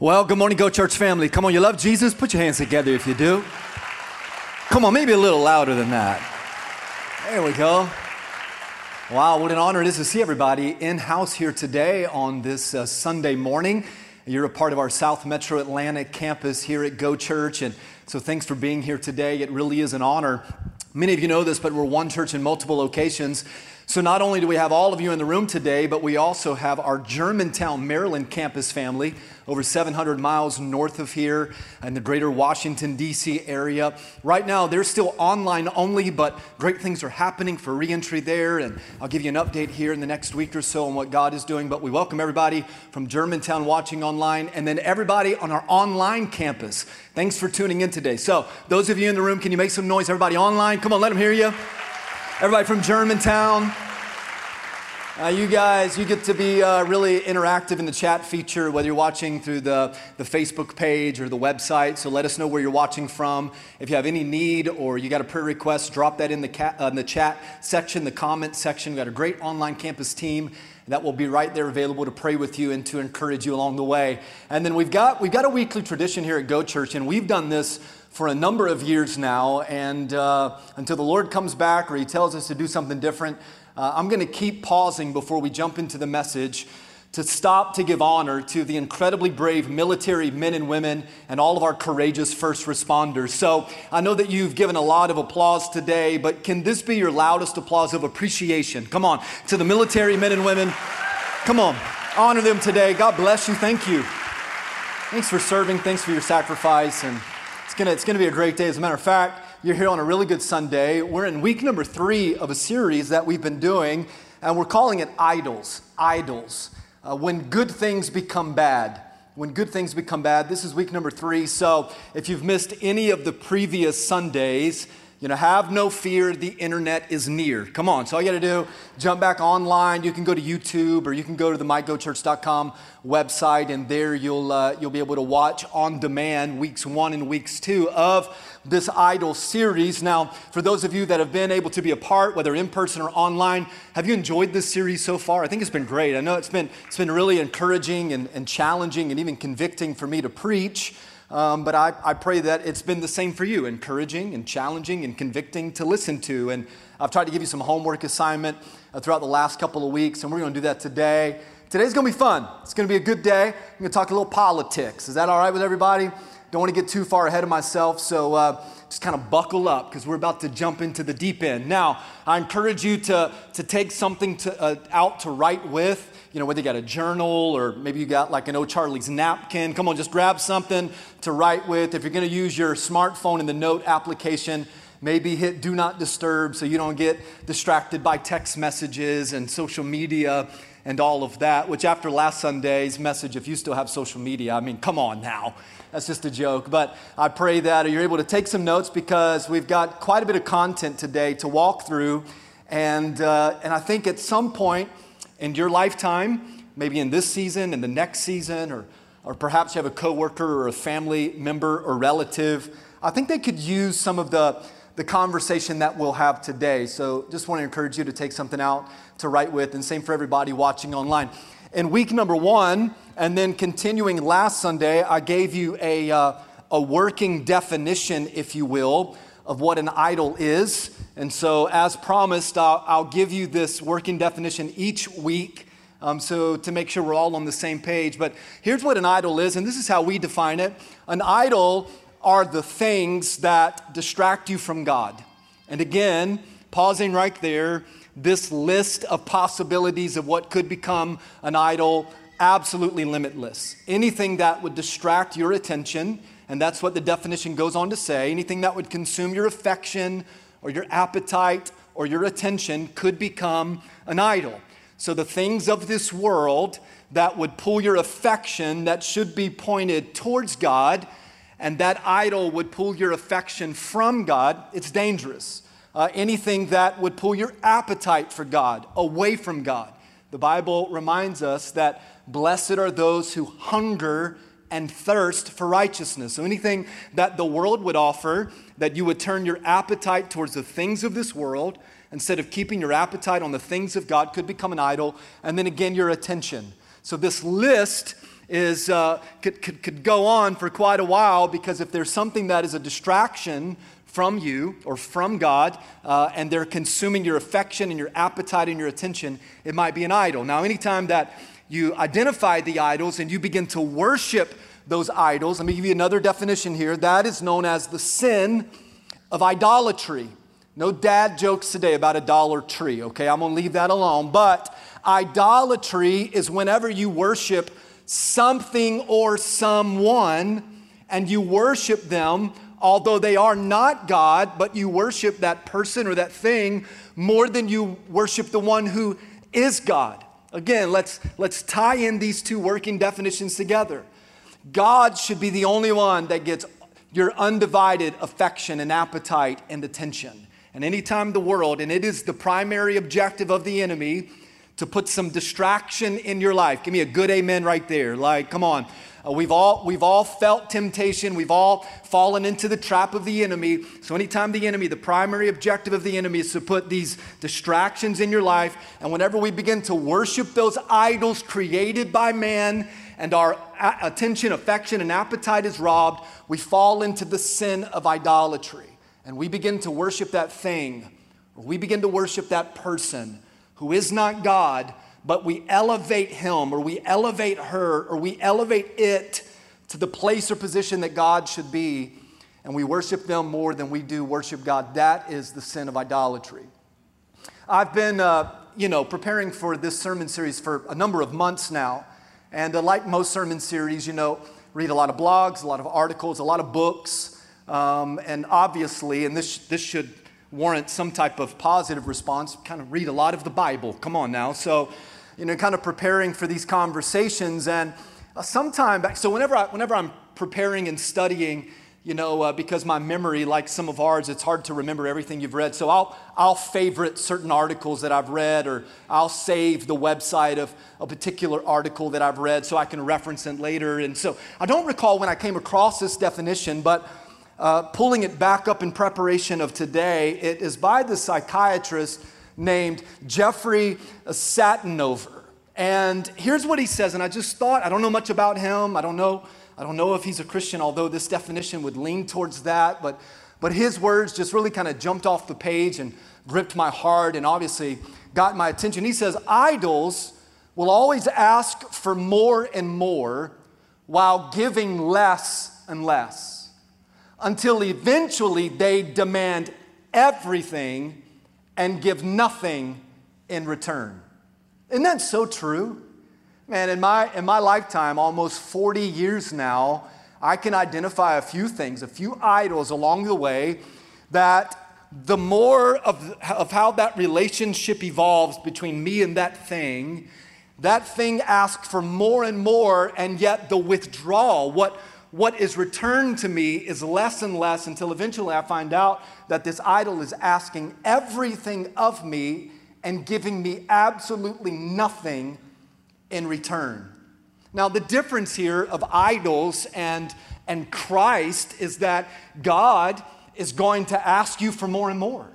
Well, good morning, Go Church family. Come on, you love Jesus? Put your hands together if you do. Come on, maybe a little louder than that. There we go. Wow, what an honor it is to see everybody in-house here today on this Sunday morning. You're a part of our South Metro Atlantic campus here at Go Church, and so thanks for being here today. It really is an honor. Many of you know this, but we're one church in multiple locations. So not only do we have all of you in the room today, but we also have our Germantown, Maryland campus family, over 700 miles north of here in the greater Washington, D.C. area. Right now, they're still online only, but great things are happening for reentry there, and I'll give you an update here in the next week or so on what God is doing. But we welcome everybody from Germantown watching online, and then everybody on our online campus. Thanks for tuning in today. So those of you in the room, can you make some noise? Everybody online, come on, let them hear you. Everybody from Germantown, you guys, you get to be really interactive in the chat feature, whether you're watching through the Facebook page or the website. So let us know where you're watching from. If you have any need or you got a prayer request, drop that in the chat section, the comment section. We've got a great online campus team that will be right there available to pray with you and to encourage you along the way. And then we've got a weekly tradition here at Go Church, and we've done this for a number of years now, and until the Lord comes back or He tells us to do something different, I'm going to keep pausing before we jump into the message to stop to give honor to the incredibly brave military men and women and all of our courageous first responders. So I know that you've given a lot of applause today, but can this be your loudest applause of appreciation? Come on, to the military men and women. Come on, honor them today. God bless you. Thank you. Thanks for serving. Thanks for your sacrifice. And It's gonna be a great day. As a matter of fact, you're here on a really good Sunday. We're in week number 3 of a series that we've been doing, and we're calling it Idols. When good things become bad. When good things become bad. This is week number 3. So if you've missed any of the previous Sundays, have no fear, the internet is near. Come on, so all you gotta do, jump back online. You can go to YouTube or you can go to the mygochurch.com website, and there you'll be able to watch on demand weeks 1 and weeks 2 of this Idol series. Now, for those of you that have been able to be a part, whether in person or online, have you enjoyed this series so far? I think it's been great. I know it's been really encouraging and challenging and even convicting for me to preach. But I pray that it's been the same for you, encouraging and challenging and convicting to listen to. And I've tried to give you some homework assignment throughout the last couple of weeks, and we're going to do that today. Today's going to be fun. It's going to be a good day. I'm going to talk a little politics. Is that all right with everybody? Don't want to get too far ahead of myself, so just kind of buckle up because we're about to jump into the deep end. Now, I encourage you to take something out to write with. Whether you got a journal or maybe you got like an O'Charlie's napkin. Come on, just grab something to write with. If you're going to use your smartphone in the note application, maybe hit do not disturb so you don't get distracted by text messages and social media and all of that, which after last Sunday's message, if you still have social media, I mean, come on now. That's just a joke. But I pray that you're able to take some notes because we've got quite a bit of content today to walk through. And I think at some point in your lifetime, maybe in this season, in the next season, or perhaps you have a coworker or a family member or relative, I think they could use some of the conversation that we'll have today. So just want to encourage you to take something out to write with, and same for everybody watching online. In week number 1, and then continuing last Sunday, I gave you a working definition, if you will, of what an idol is. And so as promised, I'll give you this working definition each week so to make sure we're all on the same page. But here's what an idol is, and this is how we define it. An idol are the things that distract you from God. And again, pausing right there, this list of possibilities of what could become an idol, absolutely limitless. Anything that would distract your attention, and that's what the definition goes on to say, anything that would consume your affection or your appetite or your attention could become an idol. So the things of this world that would pull your affection that should be pointed towards God, and that idol would pull your affection from God, it's dangerous. Anything that would pull your appetite for God away from God. The Bible reminds us that blessed are those who hunger and thirst for righteousness. So anything that the world would offer, that you would turn your appetite towards the things of this world, instead of keeping your appetite on the things of God, could become an idol. And then again, your attention. So this list is could go on for quite a while, because if there's something that is a distraction from you or from God, and they're consuming your affection and your appetite and your attention, it might be an idol. Now, anytime that you identify the idols and you begin to worship those idols, let me give you another definition here. That is known as the sin of idolatry. No dad jokes today about idolatry, okay? I'm going to leave that alone. But idolatry is whenever you worship something or someone and you worship them, although they are not God, but you worship that person or that thing more than you worship the one who is God. Again, let's tie in these two working definitions together. God should be the only one that gets your undivided affection and appetite and attention. And anytime the world, and it is the primary objective of the enemy, to put some distraction in your life. Give me a good amen right there. Like, come on. We've all felt temptation. We've all fallen into the trap of the enemy. So anytime the primary objective of the enemy is to put these distractions in your life. And whenever we begin to worship those idols created by man, and our attention, affection, and appetite is robbed, we fall into the sin of idolatry. And we begin to worship that thing, or we begin to worship that person who is not God, but we elevate him, or we elevate her, or we elevate it to the place or position that God should be, and we worship them more than we do worship God. That is the sin of idolatry. I've been, preparing for this sermon series for a number of months now, and like most sermon series, read a lot of blogs, a lot of articles, a lot of books, and obviously, and this should warrant some type of positive response, kind of read a lot of the Bible. Come on now. So, kind of preparing for these conversations. And sometime back, so whenever I'm preparing and studying, because my memory, like some of ours, it's hard to remember everything you've read. So I'll favorite certain articles that I've read, or I'll save the website of a particular article that I've read so I can reference it later. And so I don't recall when I came across this definition, but pulling it back up in preparation of today, it is by the psychiatrist named Jeffrey Satinover. And here's what he says, and I just thought, I don't know much about him. I don't know if he's a Christian, although this definition would lean towards that, but his words just really kind of jumped off the page and gripped my heart and obviously got my attention. He says, idols will always ask for more and more while giving less and less, until eventually they demand everything and give nothing in return. Isn't that so true? Man, in my lifetime, almost 40 years now, I can identify a few things, a few idols along the way, that the more of how that relationship evolves between me and that thing asks for more and more, and yet the withdrawal, what is returned to me is less and less, until eventually I find out that this idol is asking everything of me and giving me absolutely nothing in return. Now, the difference here of idols and Christ is that God is going to ask you for more and more.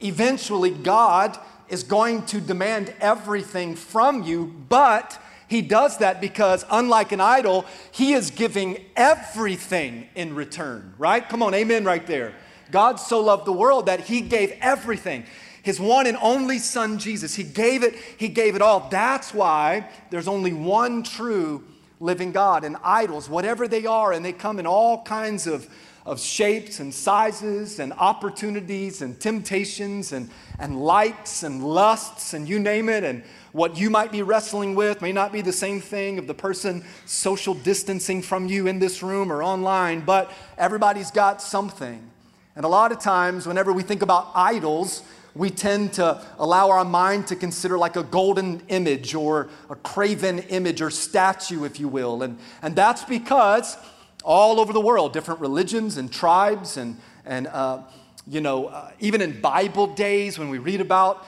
Eventually, God is going to demand everything from you, but he does that because, unlike an idol, he is giving everything in return, right? Come on, amen right there. God so loved the world that he gave everything. His one and only son, Jesus, he gave it all. That's why there's only one true living God, and idols, whatever they are, and they come in all kinds of shapes and sizes and opportunities and temptations and likes and lusts and you name it. And what you might be wrestling with may not be the same thing of the person social distancing from you in this room or online, but everybody's got something. And a lot of times whenever we think about idols, we tend to allow our mind to consider like a golden image or a graven image or statue, if you will. And that's because all over the world, different religions and tribes and even in Bible days when we read about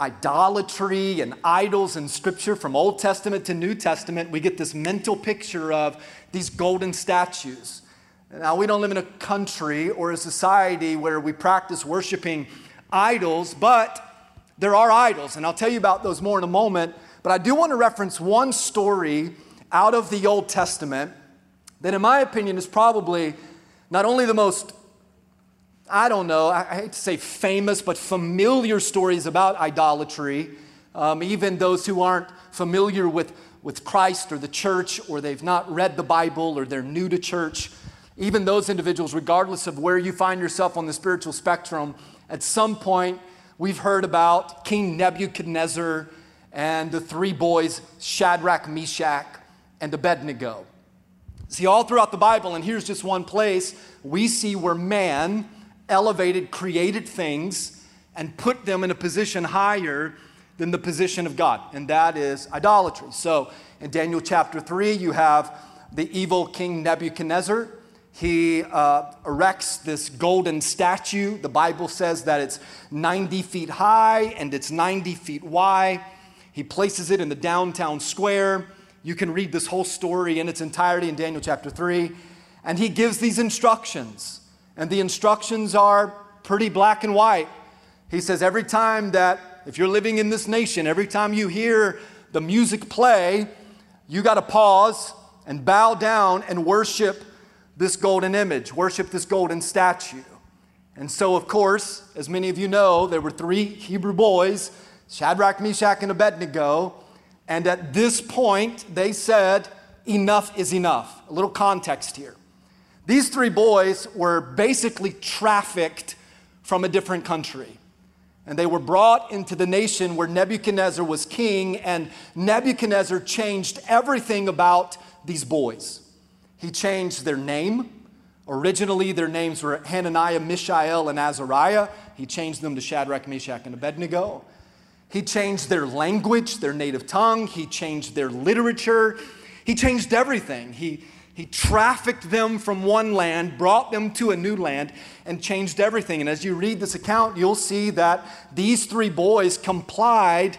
idolatry and idols in Scripture from Old Testament to New Testament, we get this mental picture of these golden statues. Now, we don't live in a country or a society where we practice worshiping idols, but there are idols, and I'll tell you about those more in a moment. But I do want to reference one story out of the Old Testament that, in my opinion, is probably not only the most, I hate to say famous, but familiar stories about idolatry, even those who aren't familiar with Christ or the church, or they've not read the Bible, or they're new to church. Even those individuals, regardless of where you find yourself on the spiritual spectrum, at some point we've heard about King Nebuchadnezzar and the three boys, Shadrach, Meshach, and Abednego. See, all throughout the Bible, and here's just one place, we see where man elevated, created things and put them in a position higher than the position of God, and that is idolatry. So in Daniel chapter 3, you have the evil King Nebuchadnezzar. He erects this golden statue. The Bible says that it's 90 feet high and it's 90 feet wide. He places it in the downtown square. You can read this whole story in its entirety in Daniel chapter 3. And he gives these instructions. And the instructions are pretty black and white. He says every time that, if you're living in this nation, every time you hear the music play, you got to pause and bow down and worship this golden image, worship this golden statue. And so, of course, as many of you know, there were three Hebrew boys, Shadrach, Meshach, and Abednego. And at this point, they said, enough is enough. A little context here. These three boys were basically trafficked from a different country. And they were brought into the nation where Nebuchadnezzar was king, and Nebuchadnezzar changed everything about these boys. He changed their name. Originally, their names were Hananiah, Mishael, and Azariah. He changed them to Shadrach, Meshach, and Abednego. He changed their language, their native tongue. He changed their literature. He changed everything. He trafficked them from one land, brought them to a new land, and changed everything. And as you read this account, you'll see that these three boys complied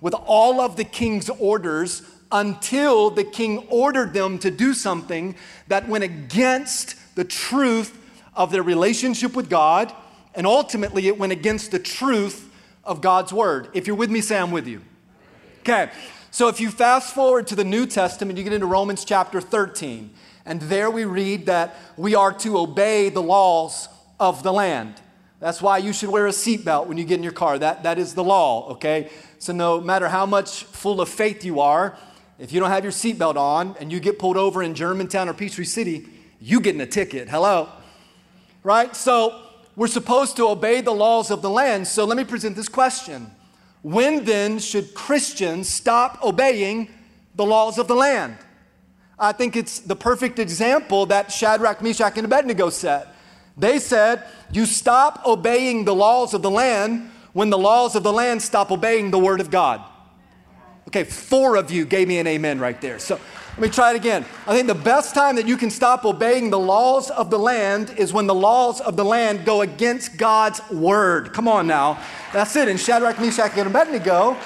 with all of the king's orders until the king ordered them to do something that went against the truth of their relationship with God, and ultimately it went against the truth of God's word. If you're with me, say, I'm with you. Okay, so if you fast forward to the New Testament, you get into Romans chapter 13, and there we read that we are to obey the laws of the land. That's why you should wear a seatbelt when you get in your car. That is the law, okay? So no matter how much full of faith you are, if you don't have your seatbelt on and you get pulled over in Germantown or Peachtree City, you getting a ticket. Hello, right? So we're supposed to obey the laws of the land. So let me present this question. When then should Christians stop obeying the laws of the land? I think it's the perfect example that Shadrach, Meshach, and Abednego said. They said, you stop obeying the laws of the land when the laws of the land stop obeying the word of God. Okay, four of you gave me an amen right there. So let me try it again. I think the best time that you can stop obeying the laws of the land is when the laws of the land go against God's word. Come on now. That's it. In Shadrach, Meshach, and Abednego,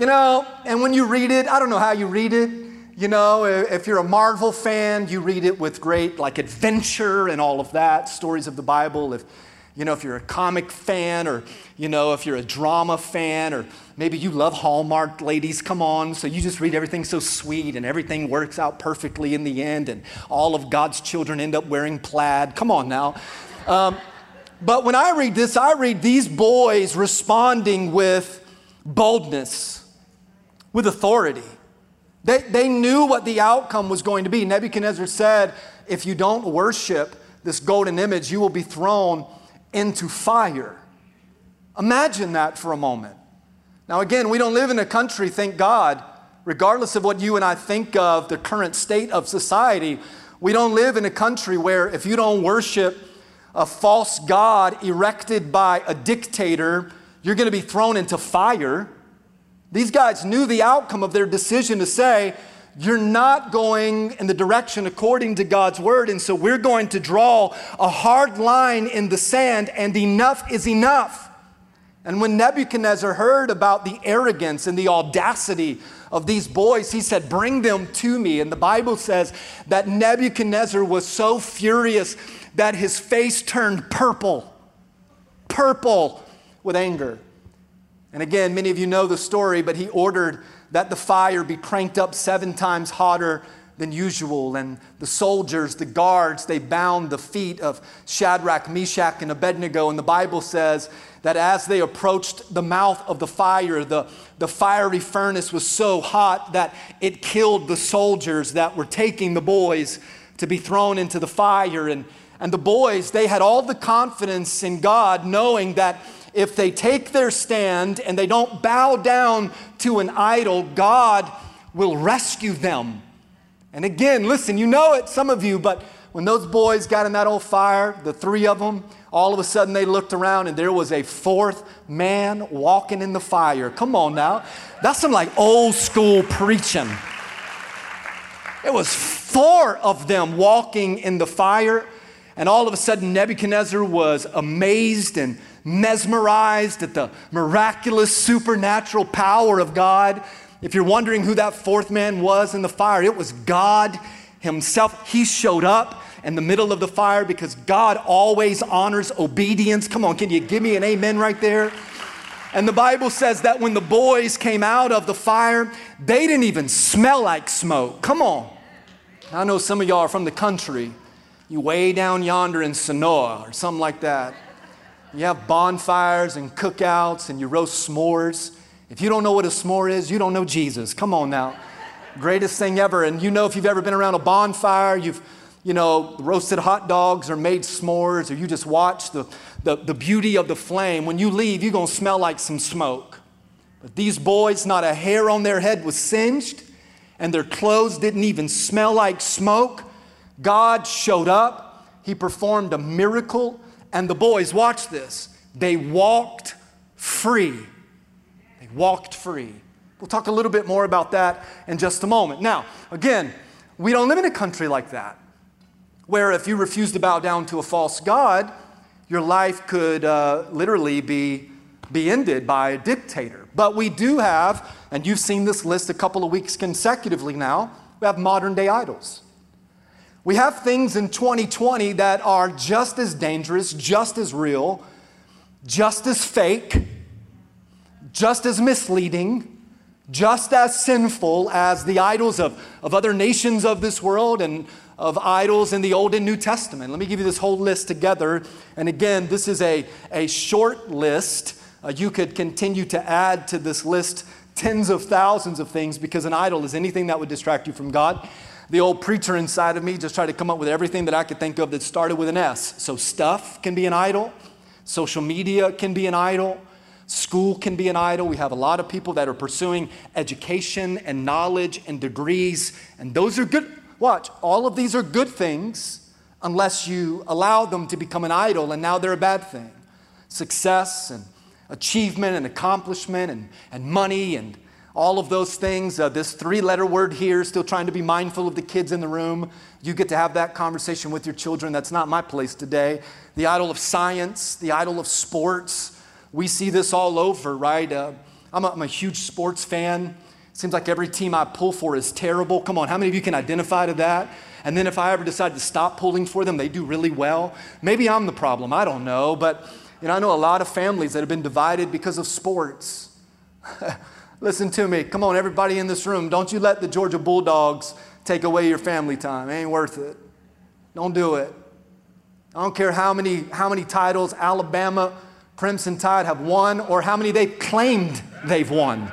you know, and when you read it, I don't know how you read it. You know, if you're a Marvel fan, you read it with great, like, adventure and all of that, stories of the Bible. If you're a comic fan, or, you know, if you're a drama fan, or maybe you love Hallmark, ladies, come on. So you just read everything so sweet and everything works out perfectly in the end and all of God's children end up wearing plaid. Come on now. But when I read this, I read these boys responding with boldness, with authority. They knew what the outcome was going to be. Nebuchadnezzar said, if you don't worship this golden image, you will be thrown into fire. Imagine that for a moment. Now, again, we don't live in a country, thank God, regardless of what you and I think of the current state of society, we don't live in a country where if you don't worship a false god erected by a dictator, you're going to be thrown into fire. These guys knew the outcome of their decision to say, you're not going in the direction according to God's word, and so we're going to draw a hard line in the sand, and enough is enough. And when Nebuchadnezzar heard about the arrogance and the audacity of these boys, he said, bring them to me. And the Bible says that Nebuchadnezzar was so furious that his face turned purple with anger. And again, many of you know the story, but he ordered that the fire be cranked up 7 times hotter than usual. And the soldiers, the guards, they bound the feet of Shadrach, Meshach, and Abednego. And the Bible says that as they approached the mouth of the fire, the fiery furnace was so hot that it killed the soldiers that were taking the boys to be thrown into the fire. And the boys, they had all the confidence in God, knowing that if they take their stand and they don't bow down to an idol, God will rescue them. And again, listen, you know it, some of you, but when those boys got in that old fire, the 3 of them, all of a sudden they looked around and there was a 4th man walking in the fire. Come on now. That's some like old school preaching. It was 4 of them walking in the fire. And all of a sudden, Nebuchadnezzar was amazed and mesmerized at the miraculous supernatural power of God. If you're wondering who that 4th man was in the fire, it was God himself. He showed up in the middle of the fire because God always honors obedience. Come on, can you give me an amen right there? And the Bible says that when the boys came out of the fire, they didn't even smell like smoke. Come on. I know some of y'all are from the country. You way down yonder in Sonora or something like that. You have bonfires and cookouts and you roast s'mores. If you don't know what a s'more is, you don't know Jesus. Come on now. Greatest thing ever. And you know, if you've ever been around a bonfire, you've, you know, roasted hot dogs or made s'mores, or you just watch the beauty of the flame. When you leave, you're going to smell like some smoke. But these boys, not a hair on their head was singed, and their clothes didn't even smell like smoke. God showed up. He performed a miracle. And the boys, watch this, they walked free. They walked free. We'll talk a little bit more about that in just a moment. Now, again, we don't live in a country like that, where if you refuse to bow down to a false god, your life could literally be ended by a dictator. But we do have, and you've seen this list a couple of weeks consecutively now, we have modern day idols. We have things in 2020 that are just as dangerous, just as real, just as fake, just as misleading, just as sinful as the idols of other nations of this world and of idols in the Old and New Testament. Let me give you this whole list together. And again, this is a short list. You could continue to add to this list tens of thousands of things, because an idol is anything that would distract you from God. The old preacher inside of me just tried to come up with everything that I could think of that started with an S. So stuff can be an idol. Social media can be an idol. School can be an idol. We have a lot of people that are pursuing education and knowledge and degrees. And those are good. Watch, all of these are good things unless you allow them to become an idol, and now they're a bad thing. Success and achievement and accomplishment and money and all of those things, this 3-letter word here, still trying to be mindful of the kids in the room. You get to have that conversation with your children. That's not my place today. The idol of science, the idol of sports. We see this all over, right? I'm a huge sports fan. Seems like every team I pull for is terrible. Come on, how many of you can identify to that? And then if I ever decide to stop pulling for them, they do really well. Maybe I'm the problem. I don't know. But you know, I know a lot of families that have been divided because of sports. Listen to me. Come on, everybody in this room. Don't you let the Georgia Bulldogs take away your family time. It ain't worth it. Don't do it. I don't care how many titles Alabama Crimson Tide have won or how many they claimed they've won.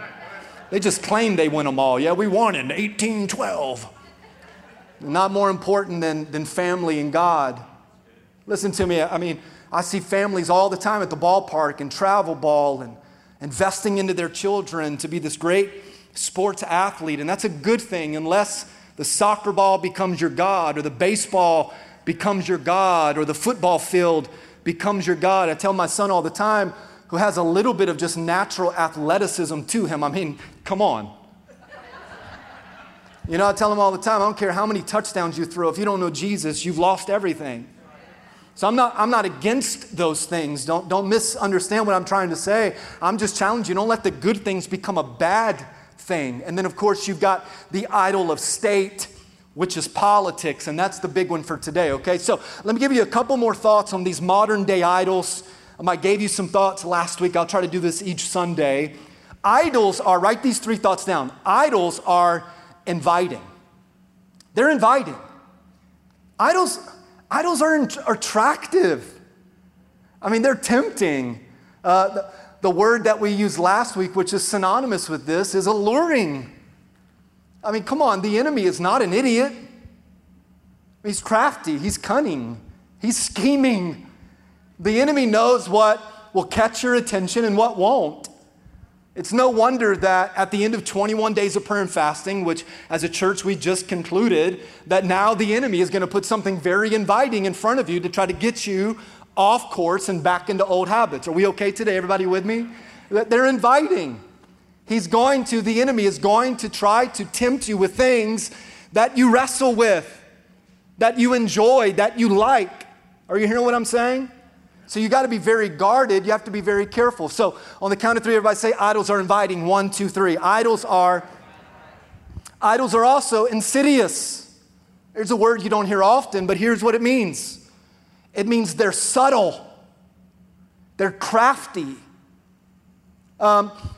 They just claim they win them all. Yeah, we won in 1812. Not more important than family and God. Listen to me. I mean, I see families all the time at the ballpark and travel ball and investing into their children to be this great sports athlete. And that's a good thing unless the soccer ball becomes your God or the baseball becomes your God or the football field becomes your God. I tell my son all the time, who has a little bit of just natural athleticism to him. I mean, come on. You know, I tell him all the time, I don't care how many touchdowns you throw. If you don't know Jesus, you've lost everything. So I'm not against those things. Don't misunderstand what I'm trying to say. I'm just challenging you. Don't let the good things become a bad thing. And then, of course, you've got the idol of state, which is politics. And that's the big one for today, okay? So let me give you a couple more thoughts on these modern-day idols. I gave you some thoughts last week. I'll try to do this each Sunday. Idols are, write these three thoughts down. Idols are inviting. They're inviting. Idols are attractive. I mean, they're tempting. The word that we used last week, which is synonymous with this, is alluring. I mean, come on, the enemy is not an idiot. He's crafty, he's cunning, he's scheming. The enemy knows what will catch your attention and what won't. It's no wonder that at the end of 21 days of prayer and fasting, which as a church we just concluded, that now the enemy is going to put something very inviting in front of you to try to get you off course and back into old habits. Are we okay today? Everybody with me? They're inviting. The enemy is going to try to tempt you with things that you wrestle with, that you enjoy, that you like. Are you hearing what I'm saying? So you got to be very guarded. You have to be very careful. So on the count of three, everybody say, idols are inviting. 1, 2, 3. Idols are also insidious. There's a word you don't hear often, but here's what it means. It means they're subtle. They're crafty.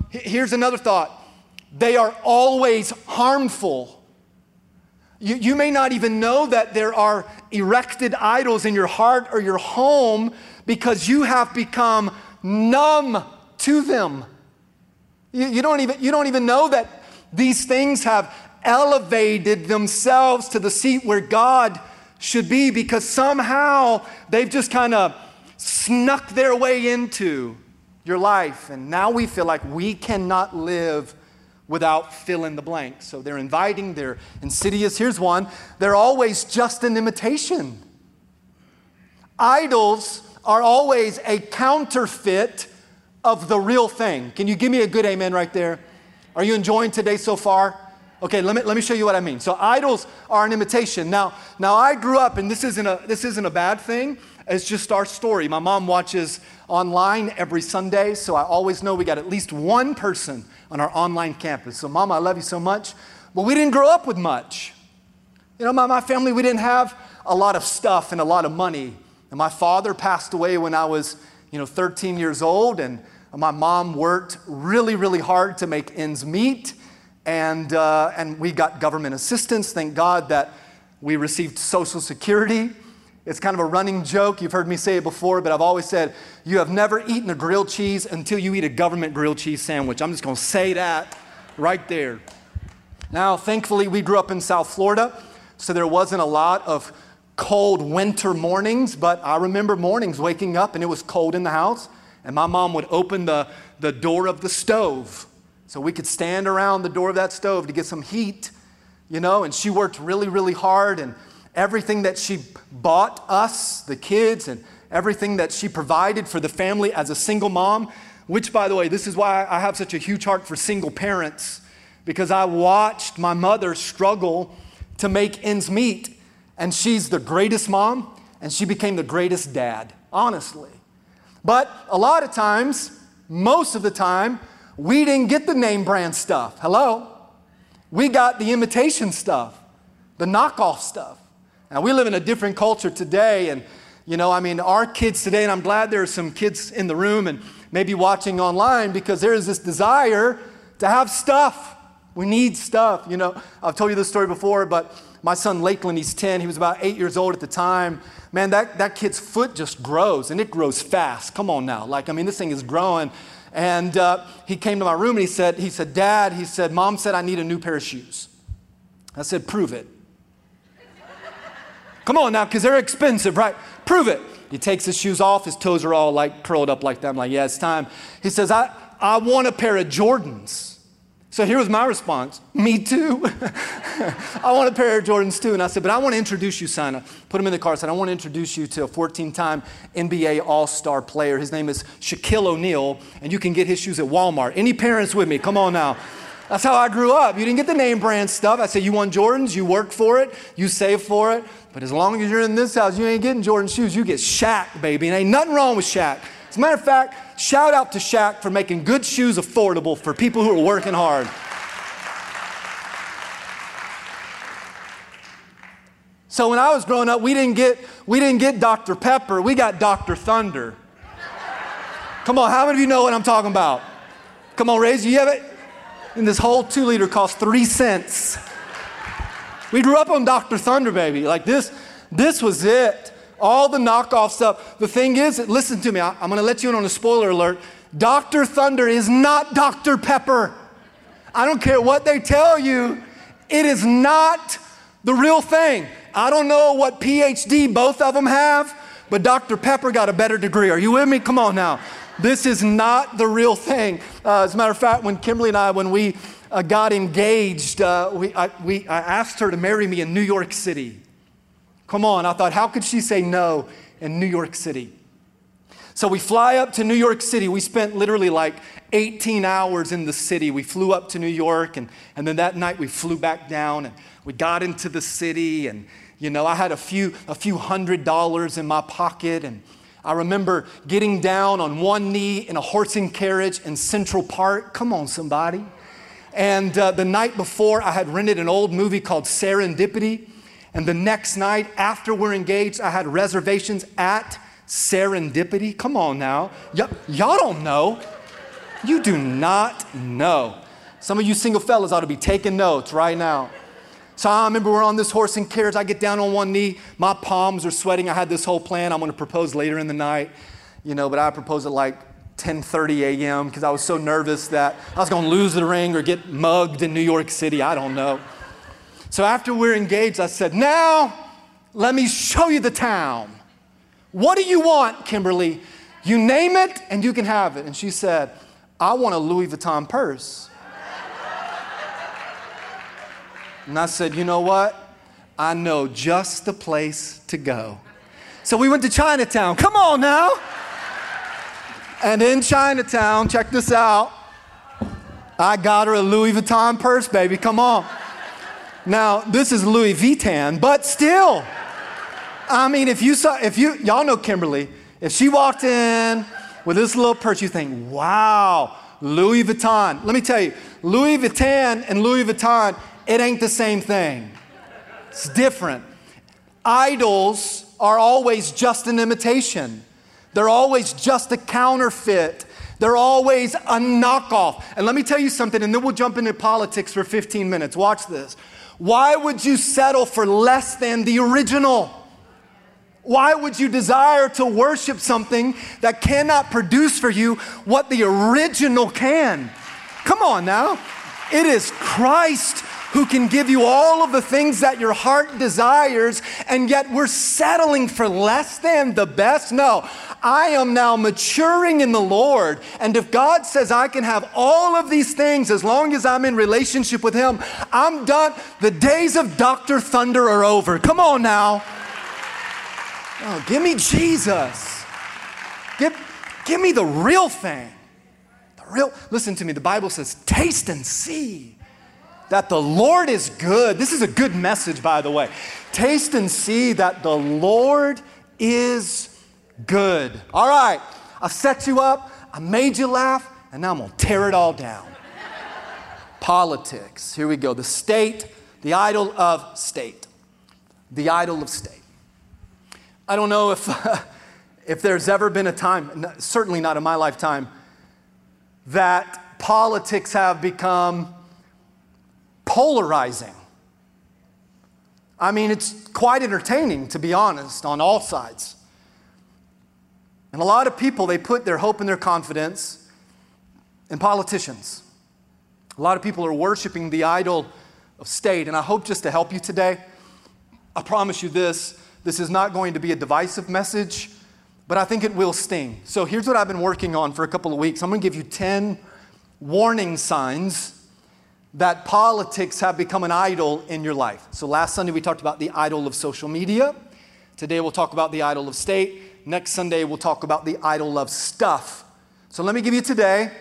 Here's another thought. They are always harmful. You may not even know that there are erected idols in your heart or your home because you have become numb to them. You don't even know that these things have elevated themselves to the seat where God should be because somehow they've just kind of snuck their way into your life. And now we feel like we cannot live without fill in the blank. So they're inviting, they're insidious. Here's one. They're always just an imitation. Idols are always a counterfeit of the real thing. Can you give me a good amen right there? Are you enjoying today so far? Okay, let me show you what I mean. So idols are an imitation. Now I grew up, and this isn't a bad thing. It's just our story. My mom watches online every Sunday, so I always know we got at least one person on our online campus. So, Mom, I love you so much. But we didn't grow up with much. You know, my family, we didn't have a lot of stuff and a lot of money. And my father passed away when I was, 13 years old. And my mom worked really, really hard to make ends meet. And we got government assistance. Thank God that we received Social Security. It's kind of a running joke. You've heard me say it before, but I've always said, you have never eaten a grilled cheese until you eat a government grilled cheese sandwich. I'm just going to say that right there. Now, thankfully, we grew up in South Florida, so there wasn't a lot of cold winter mornings, but I remember mornings waking up and it was cold in the house, and my mom would open the door of the stove so we could stand around the door of that stove to get some heat, and she worked really, really hard, and everything that she bought us, the kids, and everything that she provided for the family as a single mom, which, by the way, this is why I have such a huge heart for single parents, because I watched my mother struggle to make ends meet, and she's the greatest mom, and she became the greatest dad, honestly. But a lot of times, most of the time, we didn't get the name brand stuff. Hello? We got the imitation stuff, the knockoff stuff. Now, we live in a different culture today, and, our kids today, and I'm glad there are some kids in the room and maybe watching online, because there is this desire to have stuff. We need stuff, I've told you this story before, but my son Lakeland, he's 10. He was about 8 years old at the time. Man, that kid's foot just grows, and it grows fast. Come on now. This thing is growing. And he came to my room, and he said, Dad, Mom said I need a new pair of shoes. I said, prove it. Come on now, because they're expensive, right? Prove it. He takes his shoes off. His toes are all curled up like that. I'm like, yeah, it's time. He says, I want a pair of Jordans. So here was my response. Me too. I want a pair of Jordans too. And I said, but I want to introduce you, son. I put him in the car. I said, I want to introduce you to a 14-time NBA All-Star player. His name is Shaquille O'Neal, and you can get his shoes at Walmart. Any parents with me? Come on now. That's how I grew up. You didn't get the name brand stuff. I said, you want Jordans? You work for it. You save for it. But as long as you're in this house, you ain't getting Jordan shoes. You get Shaq, baby. And ain't nothing wrong with Shaq. As a matter of fact, shout out to Shaq for making good shoes affordable for people who are working hard. So when I was growing up, we didn't get Dr. Pepper. We got Dr. Thunder. Come on, how many of you know what I'm talking about? Come on, Ray, do you have it? And this whole 2 liter cost 3 cents. We grew up on Dr. Thunder, baby. Like this was it. All the knockoff stuff. The thing is, listen to me, I'm going to let you in on a spoiler alert. Dr. Thunder is not Dr. Pepper. I don't care what they tell you. It is not the real thing. I don't know what PhD both of them have, but Dr. Pepper got a better degree. Are you with me? Come on now. This is not the real thing. As a matter of fact, when Kimberly and I, when we got engaged, I asked her to marry me in New York City. Come on. I thought, how could she say no in New York City? So we fly up to New York City. We spent literally like 18 hours in the city. We flew up to New York, and then that night we flew back down, and we got into the city, and you know, I had a few $100s in my pocket, and I remember getting down on one knee in a horse and carriage in Central Park. Come on, somebody. And the night before, I had rented an old movie called Serendipity, and the next night after we're engaged, I had reservations at Serendipity. Come on now. Y'all don't know. You do not know. Some of you single fellas ought to be taking notes right now. So I remember we're on this horse and carriage. I get down on one knee. My palms are sweating. I had this whole plan. I'm going to propose later in the night, you know, but I proposed at like 10:30 a.m. because I was so nervous that I was going to lose the ring or get mugged in New York City. I don't know. So after we're engaged, I said, now let me show you the town. What do you want, Kimberly? You name it and you can have it. And she said, I want a Louis Vuitton purse. And I said, you know what? I know just the place to go. So we went to Chinatown. Come on now. And in Chinatown, check this out. I got her a Louis Vuitton purse, baby. Come on. Now, this is Louis Vuitton, but still. I mean, y'all know Kimberly, if she walked in with this little purse, you think, wow, Louis Vuitton. Let me tell you, Louis Vuitton and Louis Vuitton, it ain't the same thing. It's different. Idols are always just an imitation. They're always just a counterfeit. They're always a knockoff. And let me tell you something, and then we'll jump into politics for 15 minutes. Watch this. Why would you settle for less than the original? Why would you desire to worship something that cannot produce for you what the original can? Come on now. It is Christ who can give you all of the things that your heart desires, and yet we're settling for less than the best. No, I am now maturing in the Lord, and if God says I can have all of these things as long as I'm in relationship with Him, I'm done. The days of Dr. Thunder are over. Come on now. Oh, give me Jesus. Give me the real thing. Listen to me. The Bible says, taste and see that the Lord is good. This is a good message, by the way. Taste and see that the Lord is good. All right. I set you up. I made you laugh. And now I'm going to tear it all down. Politics. Here we go. The state, the idol of state. The idol of state. I don't know if there's ever been a time, certainly not in my lifetime, that politics have become polarizing. I mean, it's quite entertaining, to be honest, on all sides. And a lot of people, they put their hope and their confidence in politicians. A lot of people are worshiping the idol of state. And I hope just to help you today, I promise you this, this is not going to be a divisive message, but I think it will sting. So here's what I've been working on for a couple of weeks. I'm going to give you 10 warning signs that politics have become an idol in your life. So last Sunday we talked about the idol of social media. Today we'll talk about the idol of state. Next Sunday we'll talk about the idol of stuff. So let me give you today,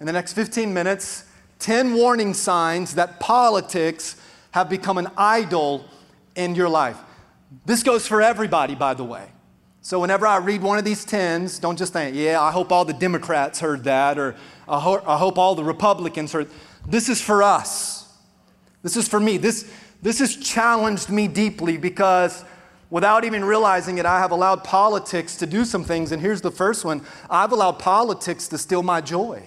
in the next 15 minutes, 10 warning signs that politics have become an idol in your life. This goes for everybody, by the way. So whenever I read one of these 10s, don't just think, yeah, I hope all the Democrats heard that, or I hope all the Republicans heard. This is for us. This is for me. This has challenged me deeply because without even realizing it, I have allowed politics to do some things. And here's the first one. I've allowed politics to steal my joy.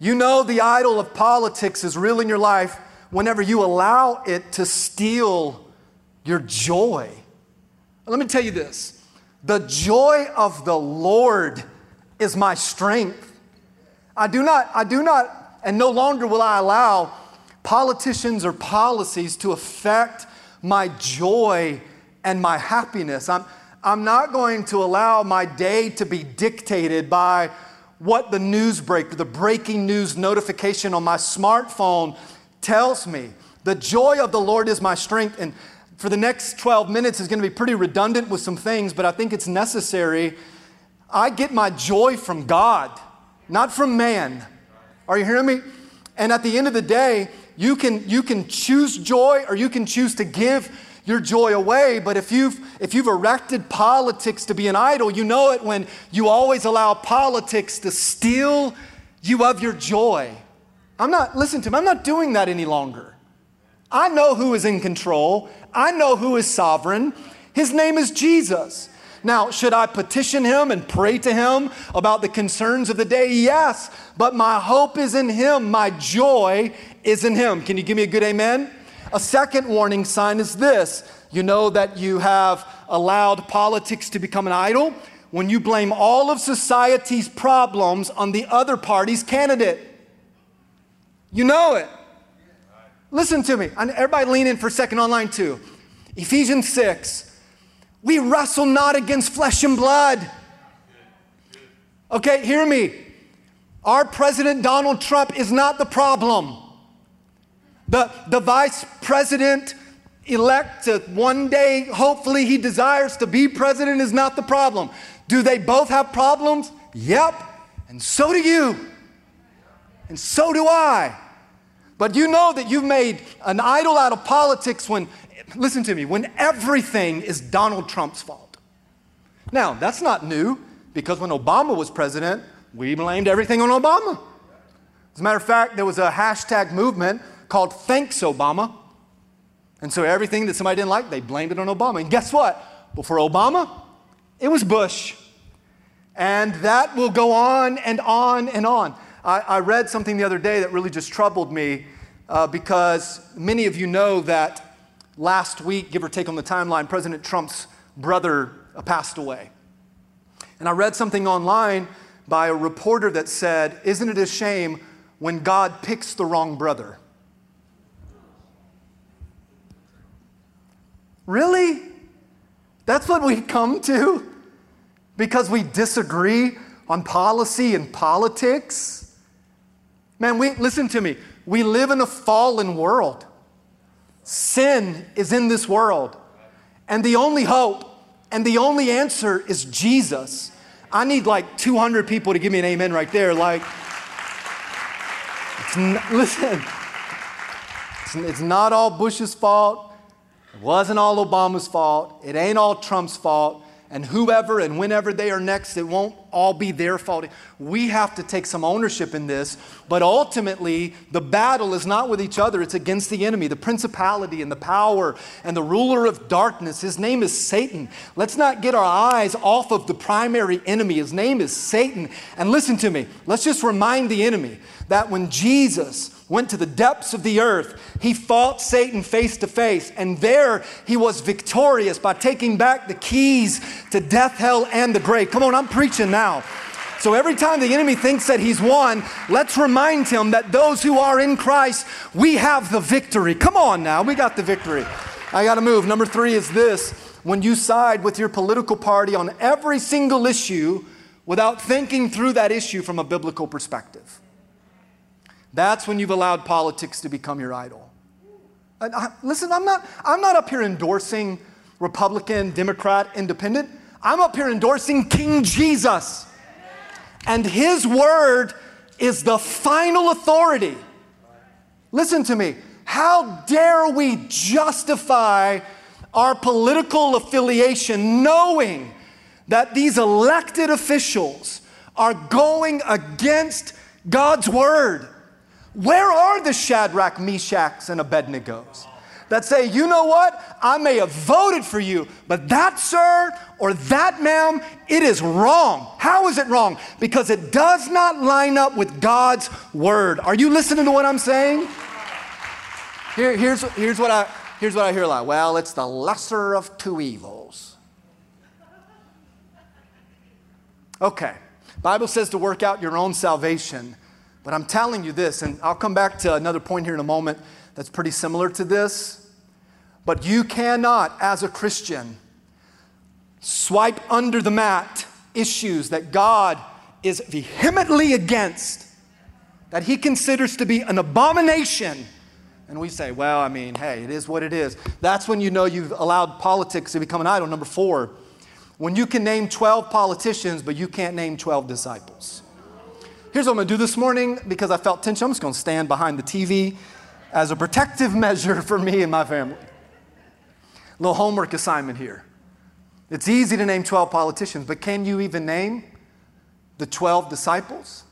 You know the idol of politics is real in your life whenever you allow it to steal your joy. Let me tell you this. The joy of the Lord is my strength. I do not, and no longer will I allow politicians or policies to affect my joy and my happiness. I'm not going to allow my day to be dictated by what the news break, the breaking news notification on my smartphone tells me. The joy of the Lord is my strength. And for the next 12 minutes is going to be pretty redundant with some things, but I think it's necessary. I get my joy from God, not from man. Are you hearing me? And at the end of the day, you can choose joy or you can choose to give your joy away. But if you've erected politics to be an idol, you know it when you always allow politics to steal you of your joy. I'm not doing that any longer. I know who is in control. I know who is sovereign. His name is Jesus. Now, should I petition him and pray to him about the concerns of the day? Yes, but my hope is in him. My joy is in him. Can you give me a good amen? A second warning sign is this. You know that you have allowed politics to become an idol when you blame all of society's problems on the other party's candidate. You know it. Listen to me. Everybody lean in for a second online too. Ephesians 6. We wrestle not against flesh and blood. Okay, hear me. Our president, Donald Trump, is not the problem. The vice president-elect to one day, hopefully he desires to be president, is not the problem. Do they both have problems? Yep. And so do you. And so do I. But you know that you've made an idol out of politics when, listen to me, when everything is Donald Trump's fault. Now, that's not new, because when Obama was president, we blamed everything on Obama. As a matter of fact, there was a hashtag movement called Thanks Obama. And so everything that somebody didn't like, they blamed it on Obama. And guess what? Before Obama, it was Bush. And that will go on and on and on. I read something the other day that really just troubled me because many of you know that last week, give or take on the timeline, President Trump's brother passed away. And I read something online by a reporter that said, "Isn't it a shame when God picks the wrong brother?" Really? That's what we come to? Because we disagree on policy and politics? Man, listen to me. We live in a fallen world. Sin is in this world. And the only hope and the only answer is Jesus. I need like 200 people to give me an amen right there. Like, it's not all Bush's fault. It wasn't all Obama's fault. It ain't all Trump's fault. And whoever and whenever they are next, it won't all be their fault. We have to take some ownership in this. But ultimately, the battle is not with each other. It's against the enemy, the principality and the power and the ruler of darkness. His name is Satan. Let's not get our eyes off of the primary enemy. His name is Satan. And listen to me. Let's just remind the enemy that when Jesus went to the depths of the earth, he fought Satan face to face. And there he was victorious by taking back the keys to death, hell, and the grave. Come on, I'm preaching now. So every time the enemy thinks that he's won, let's remind him that those who are in Christ, we have the victory. Come on now, we got the victory. I got to move. Number 3 is this. When you side with your political party on every single issue without thinking through that issue from a biblical perspective. That's when you've allowed politics to become your idol. And listen, I'm not up here endorsing Republican, Democrat, Independent. I'm up here endorsing King Jesus. And his word is the final authority. Listen to me. How dare we justify our political affiliation knowing that these elected officials are going against God's word? Where are the Shadrach, Meshachs, and Abednegos? that say, you know what? I may have voted for you, but that, sir, or that, ma'am, it is wrong. How is it wrong? Because it does not line up with God's word. Are you listening to what I'm saying? Here's what I hear a lot. Well, it's the lesser of two evils. Okay, Bible says to work out your own salvation, but I'm telling you this, and I'll come back to another point here in a moment that's pretty similar to this, but you cannot, as a Christian, swipe under the mat issues that God is vehemently against, that he considers to be an abomination, and we say, well, I mean, hey, it is what it is. That's when you know you've allowed politics to become an idol. Number four, when you can name 12 politicians, but you can't name 12 disciples. Here's what I'm going to do this morning because I felt tension. I'm just going to stand behind the TV as a protective measure for me and my family. A little homework assignment here. It's easy to name 12 politicians, but can you even name the 12 disciples?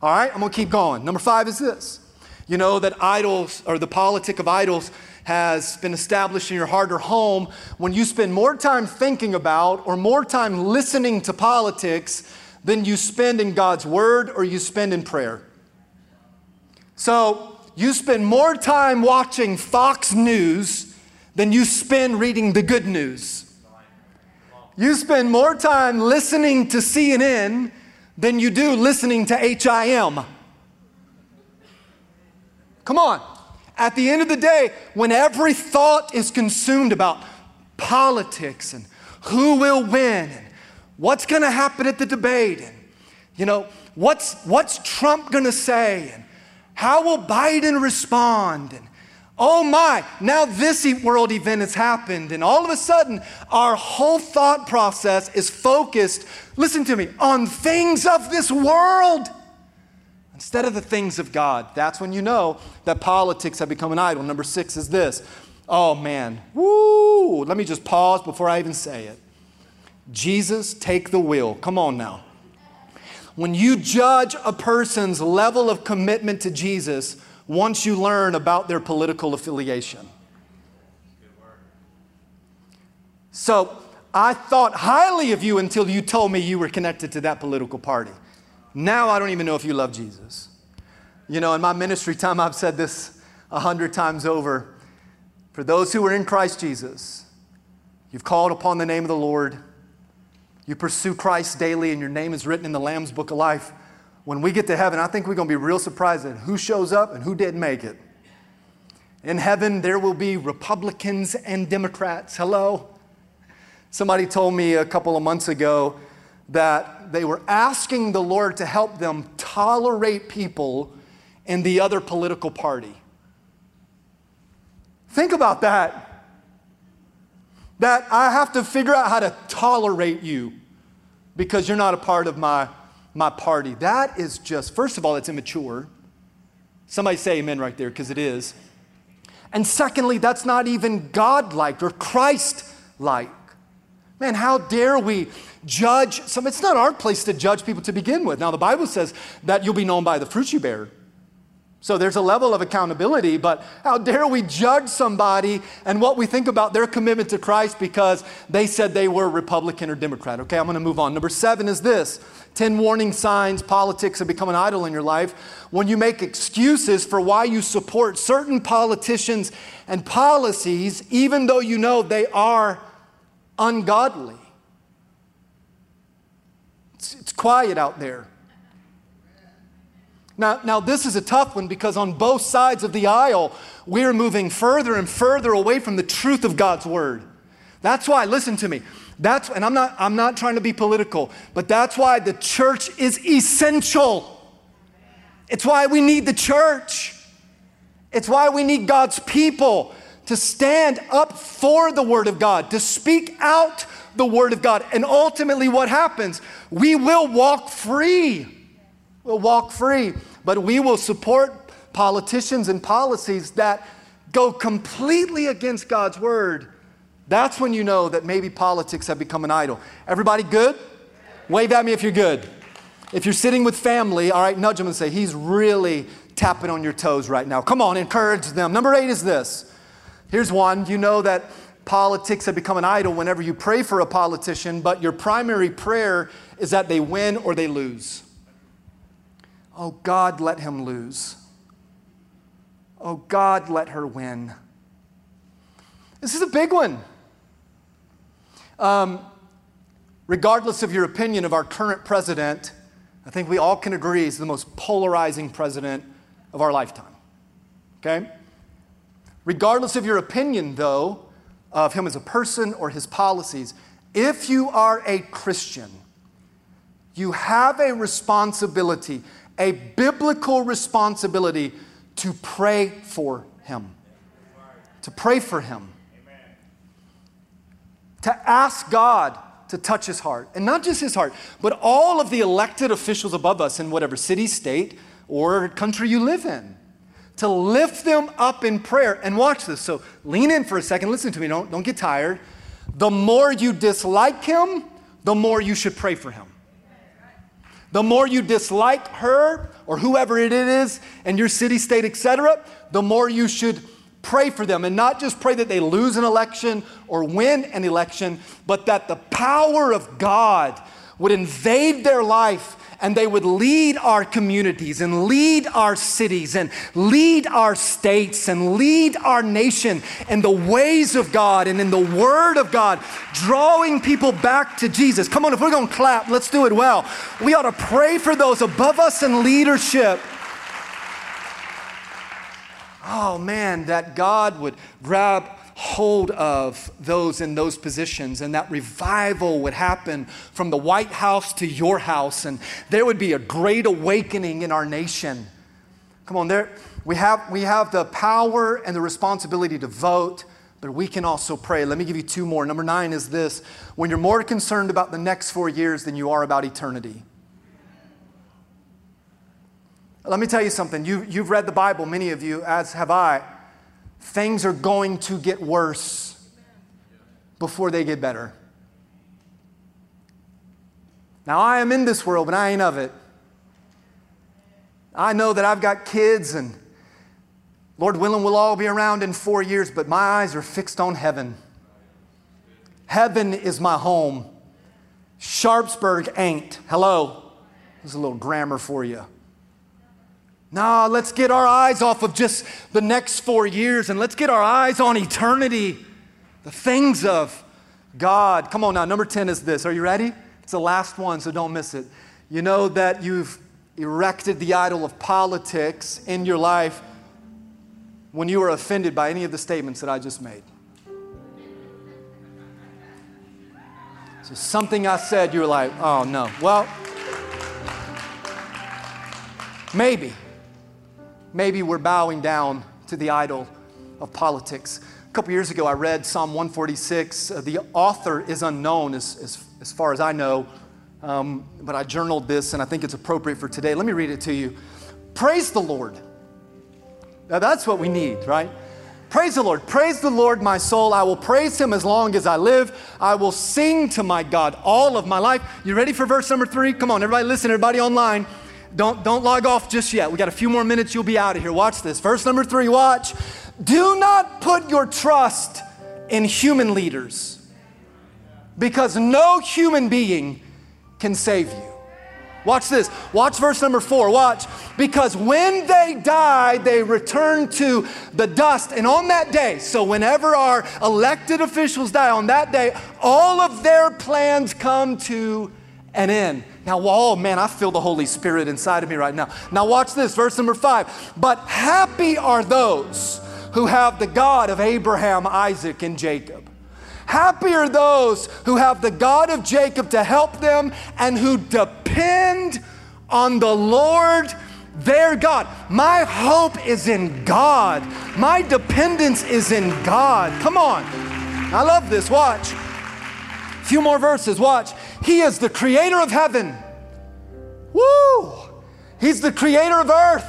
All right, I'm going to keep going. Number five is this. You know that idols, or the politic of idols, has been established in your heart or home when you spend more time thinking about or more time listening to politics than you spend in God's word or you spend in prayer. So you spend more time watching Fox News than you spend reading the good news. You spend more time listening to CNN than you do listening to HIM. Come on. At the end of the day, when every thought is consumed about politics and who will win and what's going to happen at the debate and, you know, what's Trump going to say and how will Biden respond and, oh my, now this world event has happened and all of a sudden our whole thought process is focused, listen to me, on things of this world instead of the things of God. That's when you know that politics have become an idol. Number six is this. Oh, man. Woo! Let me just pause before I even say it. Jesus, take the wheel. Come on now. When you judge a person's level of commitment to Jesus, once you learn about their political affiliation. So I thought highly of you until you told me you were connected to that political party. Now I don't even know if you love Jesus. You know, in my ministry time, I've said this 100 times over. For those who are in Christ Jesus, you've called upon the name of the Lord. You pursue Christ daily, and your name is written in the Lamb's Book of Life. When we get to heaven, I think we're going to be real surprised at who shows up and who didn't make it. In heaven, there will be Republicans and Democrats. Hello? Somebody told me a couple of months ago that they were asking the Lord to help them tolerate people in the other political party. Think about that. That I have to figure out how to tolerate you because you're not a part of my party. That is just, first of all, it's immature. Somebody say amen right there because it is. And secondly, that's not even God-like or Christ-like. Man, how dare we judge some? It's not our place to judge people to begin with. Now, the Bible says that you'll be known by the fruit you bear. So there's a level of accountability, but how dare we judge somebody and what we think about their commitment to Christ because they said they were Republican or Democrat. Okay, I'm going to move on. Number seven is this. 10 warning signs politics have become an idol in your life. When you make excuses for why you support certain politicians and policies, even though you know they are ungodly. It's quiet out there. Now, this is a tough one because on both sides of the aisle, we're moving further and further away from the truth of God's word. That's why, listen to me, and I'm not trying to be political, but that's why the church is essential. It's why we need the church. It's why we need God's people to stand up for the Word of God, to speak out the Word of God. And ultimately what happens? We will walk free. We'll walk free, but we will support politicians and policies that go completely against God's Word. That's when you know that maybe politics have become an idol. Everybody good? Wave at me if you're good. If you're sitting with family, all right, nudge them and say, he's really tapping on your toes right now. Come on, encourage them. Number eight is this. Here's one. You know that politics have become an idol whenever you pray for a politician, but your primary prayer is that they win or they lose. Oh, God, let him lose. Oh, God, let her win. This is a big one. Regardless of your opinion of our current president, I think we all can agree he's the most polarizing president of our lifetime, okay? Regardless of your opinion, though, of him as a person or his policies, if you are a Christian, you have a responsibility, a biblical responsibility, to pray for him. To pray for him. Amen. To ask God to touch his heart. And not just his heart, but all of the elected officials above us in whatever city, state, or country you live in. To lift them up in prayer. And watch this. So lean in for a second. Listen to me. Don't get tired. The more you dislike him, the more you should pray for him. The more you dislike her or whoever it is in your city, state, etc., the more you should pray for them, and not just pray that they lose an election or win an election, but that the power of God would invade their life and they would lead our communities and lead our cities and lead our states and lead our nation in the ways of God and in the Word of God, drawing people back to Jesus. Come on, if we're going to clap, let's do it well. We ought to pray for those above us in leadership. Oh, man, that God would grab hold of those in those positions, and that revival would happen from the White House to your house, and there would be a great awakening in our nation. Come on, there we have the power and the responsibility to vote, but we can also pray. Let me give you two more. Number 9 is this: when you're more concerned about the next 4 years than you are about eternity. Let me tell you something. You've read the Bible, many of you, as have I. Things are going to get worse before they get better. Now, I am in this world, but I ain't of it. I know that I've got kids, and Lord willing, we'll all be around in 4 years, but my eyes are fixed on heaven. Heaven is my home. Sharpsburg ain't. Hello? There's a little grammar for you. No, let's get our eyes off of just the next 4 years, and let's get our eyes on eternity, the things of God. Come on now, number 10 is this. Are you ready? It's the last one, so don't miss it. You know that you've erected the idol of politics in your life when you were offended by any of the statements that I just made. So something I said, you were like, oh no. Well, maybe. Maybe we're bowing down to the idol of politics. A couple years ago, I read Psalm 146. The author is unknown as far as I know, but I journaled this, and I think it's appropriate for today. Let me read it to you. Praise the Lord. Now, that's what we need, right? Praise the Lord. Praise the Lord, my soul. I will praise him as long as I live. I will sing to my God all of my life. You ready for verse number 3? Come on, everybody listen, everybody online. Don't log off just yet. We got a few more minutes. You'll be out of here. Watch this. Verse number 3. Watch. Do not put your trust in human leaders, because no human being can save you. Watch this. Watch verse number 4. Watch. Because when they die, they return to the dust. And on that day, so whenever our elected officials die, on that day, all of their plans come to an end. Now, oh man, I feel the Holy Spirit inside of me right now. Now watch this, verse number 5. But happy are those who have the God of Abraham, Isaac, and Jacob. Happy are those who have the God of Jacob to help them and who depend on the Lord their God. My hope is in God. My dependence is in God. Come on. I love this. Watch. A few more verses. Watch. He is the creator of heaven. Woo! He's the creator of earth.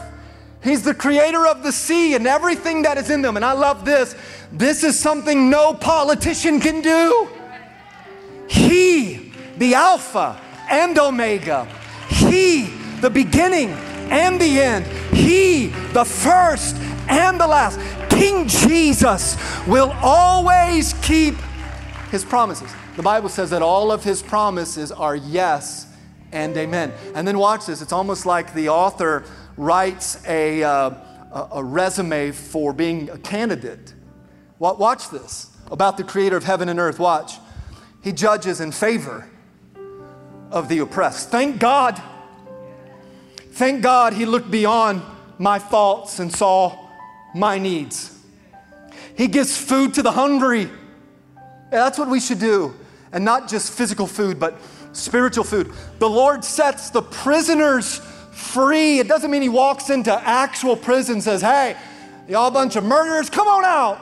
He's the creator of the sea and everything that is in them. And I love this. This is something no politician can do. He, the Alpha and Omega. He, the beginning and the end. He, the first and the last. King Jesus will always keep his promises. The Bible says that all of his promises are yes and amen. And then watch this. It's almost like the author writes a resume for being a candidate. Watch this. About the creator of heaven and earth. Watch. He judges in favor of the oppressed. Thank God. Thank God he looked beyond my faults and saw my needs. He gives food to the hungry. That's what we should do. And not just physical food, but spiritual food. The Lord sets the prisoners free. It doesn't mean he walks into actual prison and says, hey, y'all bunch of murderers, come on out.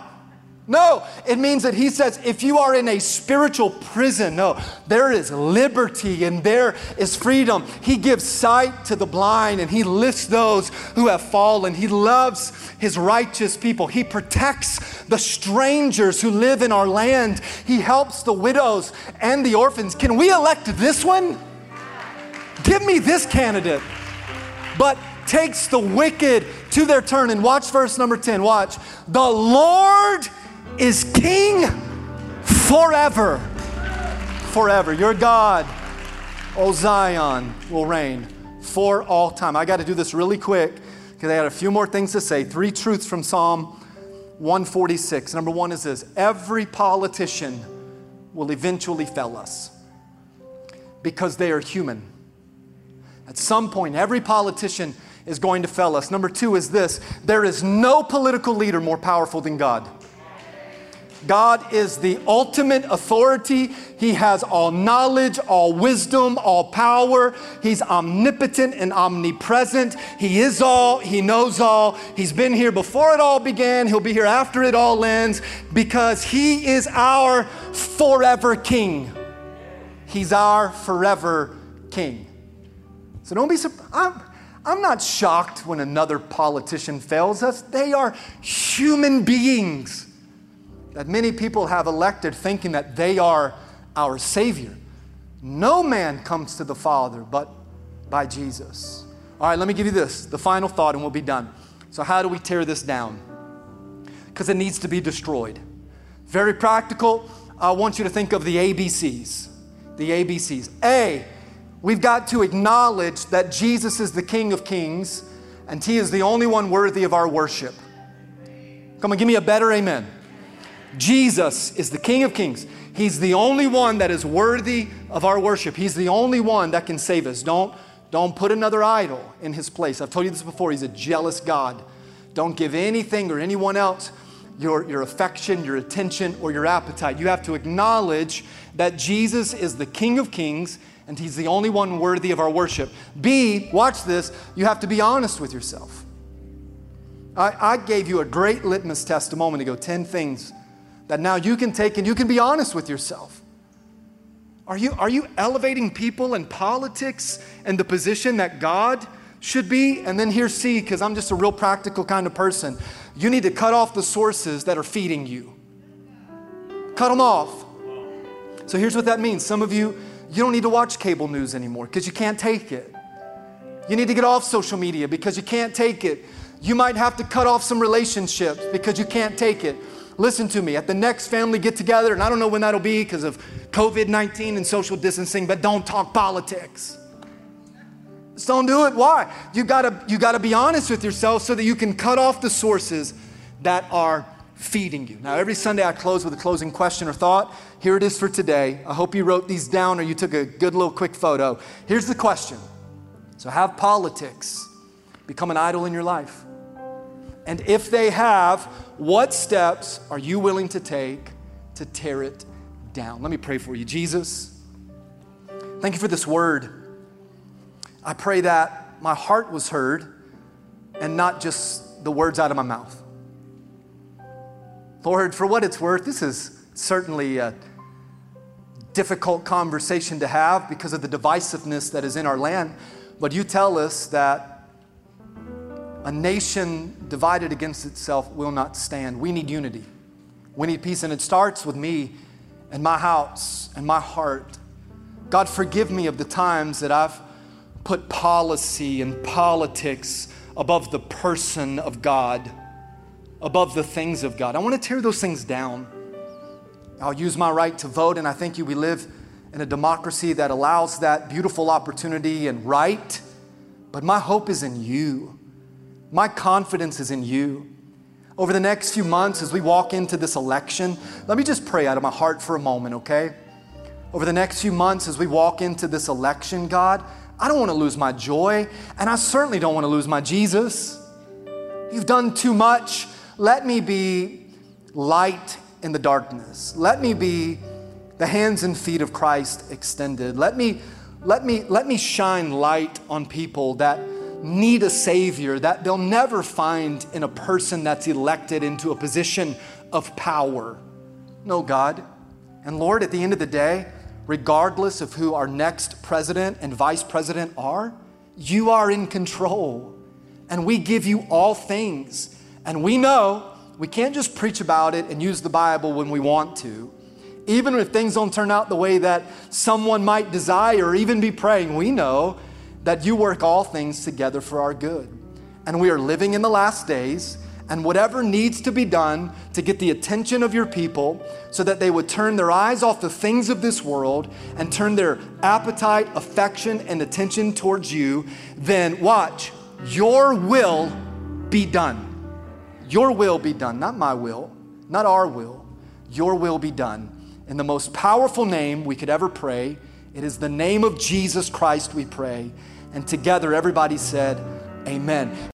No, it means that he says, if you are in a spiritual prison, no, there is liberty and there is freedom. He gives sight to the blind and he lifts those who have fallen. He loves his righteous people. He protects the strangers who live in our land. He helps the widows and the orphans. Can we elect this one? Give me this candidate. But takes the wicked to their turn. And watch verse number 10, watch. The Lord is King forever, forever. Your God, O Zion, will reign for all time. I got to do this really quick because I got a few more things to say. Three truths from Psalm 146. Number one is this: every politician will eventually fail us because they are human. At some point, every politician is going to fail us. Number two is this: there is no political leader more powerful than God. God is the ultimate authority. He has all knowledge, all wisdom, all power. He's omnipotent and omnipresent. He is all. He knows all. He's been here before it all began. He'll be here after it all ends because he is our forever King. He's our forever King. So don't be surprised. I'm not shocked when another politician fails us. They are human beings that many people have elected thinking that they are our Savior. No man comes to the Father but by Jesus. All right, let me give you this, the final thought, and we'll be done. So how do we tear this down? Because it needs to be destroyed. Very practical. I want you to think of the ABCs. The ABCs. A, we've got to acknowledge that Jesus is the King of Kings, and he is the only one worthy of our worship. Come on, give me a better amen. Jesus is the King of Kings. He's the only one that is worthy of our worship. He's the only one that can save us. Don't put another idol in his place. I've told you this before. He's a jealous God. Don't give anything or anyone else your affection, your attention, or your appetite. You have to acknowledge that Jesus is the King of Kings and he's the only one worthy of our worship. B, watch this, you have to be honest with yourself. I gave you a great litmus test a moment ago, 10 things that now you can take and you can be honest with yourself. Are you elevating people and politics and the position that God should be? And then here's C, because I'm just a real practical kind of person. You need to cut off the sources that are feeding you. Cut them off. So here's what that means. Some of you, you don't need to watch cable news anymore because you can't take it. You need to get off social media because you can't take it. You might have to cut off some relationships because you can't take it. Listen to me, at the next family get-together, and I don't know when that'll be because of COVID-19 and social distancing, but don't talk politics. Just don't do it. Why? You gotta be honest with yourself so that you can cut off the sources that are feeding you. Now, every Sunday I close with a closing question or thought. Here it is for today. I hope you wrote these down or you took a good little quick photo. Here's the question. So have politics become an idol in your life? And if they have, what steps are you willing to take to tear it down? Let me pray for you. Jesus, thank you for this word. I pray that my heart was heard and not just the words out of my mouth. Lord, for what it's worth, this is certainly a difficult conversation to have because of the divisiveness that is in our land. But you tell us that a nation divided against itself will not stand. We need unity. We need peace. And it starts with me and my house and my heart. God, forgive me of the times that I've put policy and politics above the person of God. above the things of God. I want to tear those things down. I'll use my right to vote, and I thank you we live in a democracy that allows that beautiful opportunity and right. But my hope is in you. My confidence is in you. Over the next few months as we walk into this election, let me just pray out of my heart for a moment, okay? Over the next few months as we walk into this election, God, I don't want to lose my joy, and I certainly don't want to lose my Jesus. You've done too much. Let me be light in the darkness. Let me be the hands and feet of Christ extended. Let me shine light on people that need a Savior that they'll never find in a person that's elected into a position of power. No, God. And Lord, at the end of the day, regardless of who our next president and vice president are, you are in control. And we give you all things. And we know we can't just preach about it and use the Bible when we want to. Even if things don't turn out the way that someone might desire or even be praying, we know that you work all things together for our good. And we are living in the last days, and whatever needs to be done to get the attention of your people so that they would turn their eyes off the things of this world and turn their appetite, affection, and attention towards you, then watch, your will be done. Your will be done, not my will, not our will. Your will be done. In the most powerful name we could ever pray, it is the name of Jesus Christ we pray. And together everybody said, amen.